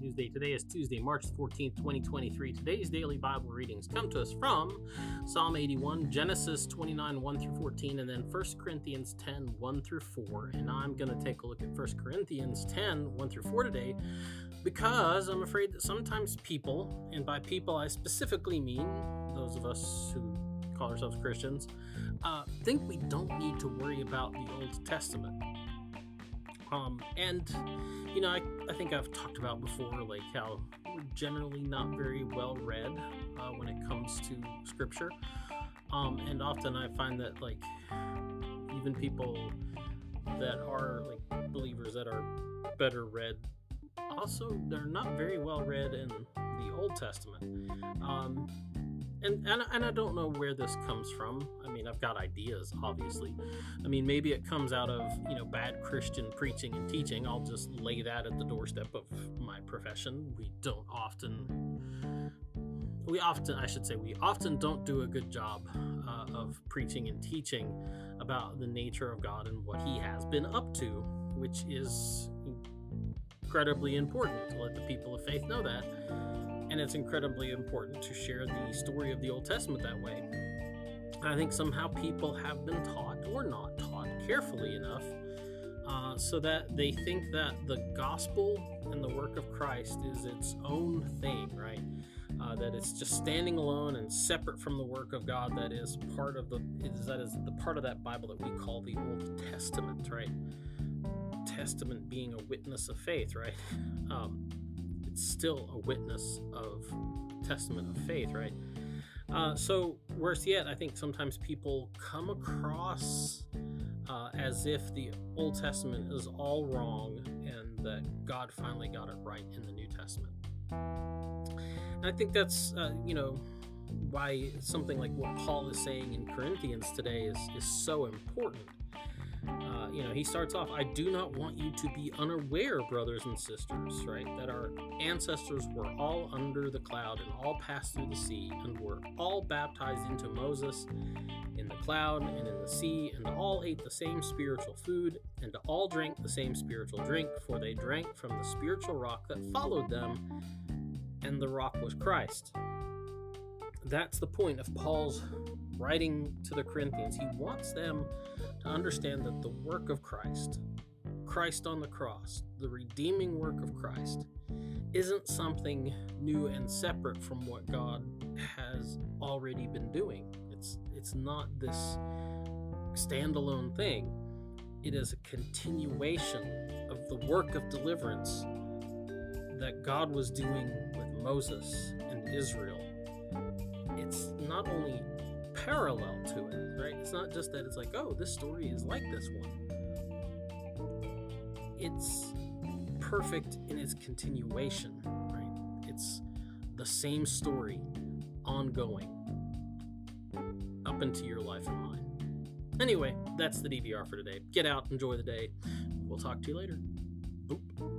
Daily Newsday. Today is Tuesday, March 14th, 2023. Today's daily Bible readings come to us from Psalm 81, Genesis 29, 1 through 14, and then 1 Corinthians 10, 1 through 4. And I'm going to take a look at 1 Corinthians 10, 1 through 4 today, because I'm afraid that sometimes people, and by people I specifically mean those of us who call ourselves Christians, think we don't need to worry about the Old Testament. I think I've talked about before, like how we're generally not very well read when it comes to Scripture, and often I find that, like, even people that are, like, believers that are better read, also they're not very well read in the Old Testament, and I don't know where this comes from. I mean, I've got ideas, obviously. I mean, maybe it comes out of, bad Christian preaching and teaching. I'll just lay that at the doorstep of my profession. We often don't do a good job of preaching and teaching about the nature of God and what He has been up to, which is incredibly important to let the people of faith know that. And it's incredibly important to share the story of the Old Testament that way. And I think somehow people have been taught, or not taught carefully enough, so that they think that the gospel and the work of Christ is its own thing, right? That it's just standing alone and separate from the work of God that is part of the part of that Bible that we call the Old Testament, right? Testament being a witness of faith, right? It's still a witness of testament of faith, right? So worse yet, I think sometimes people come across as if the Old Testament is all wrong and that God finally got it right in the New Testament. And I think that's, why something like what Paul is saying in Corinthians today is so important. He starts off, I do not want you to be unaware, brothers and sisters, right, that our ancestors were all under the cloud and all passed through the sea and were all baptized into Moses in the cloud and in the sea, and all ate the same spiritual food and all drank the same spiritual drink, for they drank from the spiritual rock that followed them, and the rock was Christ. That's the point of Paul's writing to the Corinthians. He wants them to understand that the work of Christ, Christ on the cross, the redeeming work of Christ, isn't something new and separate from what God has already been doing. It's not this standalone thing. It is a continuation of the work of deliverance that God was doing with Moses and Israel. It's not only parallel to it, right? It's not just that it's like, oh, this story is like this one. It's perfect in its continuation, right? It's the same story ongoing up into your life and mine. Anyway, that's the DVR for today. Get out, enjoy the day. We'll talk to you later. Boop.